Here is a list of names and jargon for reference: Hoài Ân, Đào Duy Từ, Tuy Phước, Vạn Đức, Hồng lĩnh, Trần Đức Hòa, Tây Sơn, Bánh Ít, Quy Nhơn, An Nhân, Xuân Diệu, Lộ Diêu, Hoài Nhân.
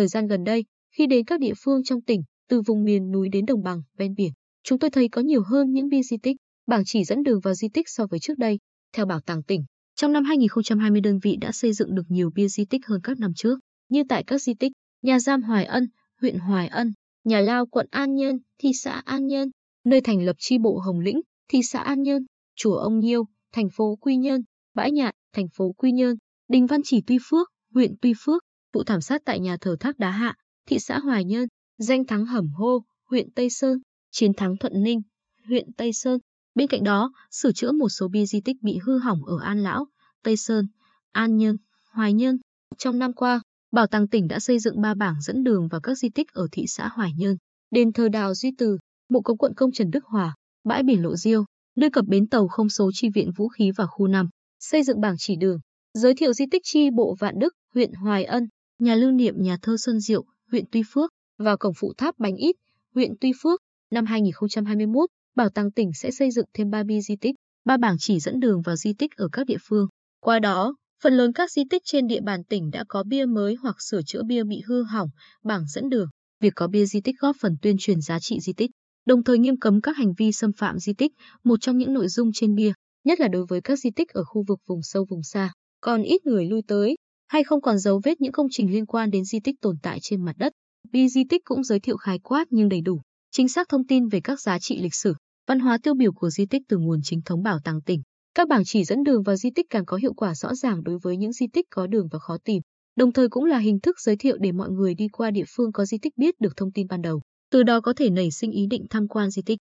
Thời gian gần đây, khi đến các địa phương trong tỉnh, từ vùng miền núi đến đồng bằng, ven biển, chúng tôi thấy có nhiều hơn những bia di tích, bảng chỉ dẫn đường vào di tích so với trước đây. Theo Bảo tàng tỉnh, trong năm 2020 đơn vị đã xây dựng được nhiều bia di tích hơn các năm trước, như tại các di tích nhà giam Hoài Ân, huyện Hoài Ân, nhà lao quận An Nhân, thị xã An Nhân, nơi thành lập chi bộ Hồng Lĩnh, thị xã An Nhân, chùa Ông Nhiêu, thành phố Quy Nhơn, bãi nhạn, thành phố Quy Nhơn, đình Văn Chỉ Tuy Phước, huyện Tuy Phước, vụ thảm sát tại nhà thờ Thác Đá Hạ, thị xã Hoài Nhơn, danh thắng Hầm Hô, huyện Tây Sơn, chiến thắng Thuận Ninh, huyện Tây Sơn. Bên cạnh đó, sửa chữa một số bia di tích bị hư hỏng ở An Lão, Tây Sơn, An Nhân, Hoài Nhân. Trong năm qua, Bảo tàng tỉnh đã xây dựng 3 bảng dẫn đường vào các di tích ở thị xã Hoài Nhơn, đền thờ Đào Duy Từ, mộ cống quận công Trần Đức Hòa, bãi biển Lộ Diêu, nơi cập bến tàu không số chi viện vũ khí và khu 5, xây dựng bảng chỉ đường, giới thiệu di tích chi bộ Vạn Đức, huyện Hoài Ân, nhà lưu niệm nhà thơ Xuân Diệu, huyện Tuy Phước và cổng phụ tháp Bánh Ít, huyện Tuy Phước. Năm 2021, Bảo tàng tỉnh sẽ xây dựng thêm 3 bia di tích, 3 bảng chỉ dẫn đường vào di tích ở các địa phương. Qua đó, phần lớn các di tích trên địa bàn tỉnh đã có bia mới hoặc sửa chữa bia bị hư hỏng, bảng dẫn đường. Việc có bia di tích góp phần tuyên truyền giá trị di tích, đồng thời nghiêm cấm các hành vi xâm phạm di tích, một trong những nội dung trên bia, nhất là đối với các di tích ở khu vực vùng sâu vùng xa, còn ít người lui tới, hay không còn dấu vết những công trình liên quan đến di tích tồn tại trên mặt đất. Bia di tích cũng giới thiệu khái quát nhưng đầy đủ, chính xác thông tin về các giá trị lịch sử, văn hóa tiêu biểu của di tích từ nguồn chính thống Bảo tàng tỉnh. Các bảng chỉ dẫn đường vào di tích càng có hiệu quả rõ ràng đối với những di tích có đường và khó tìm, đồng thời cũng là hình thức giới thiệu để mọi người đi qua địa phương có di tích biết được thông tin ban đầu, từ đó có thể nảy sinh ý định tham quan di tích.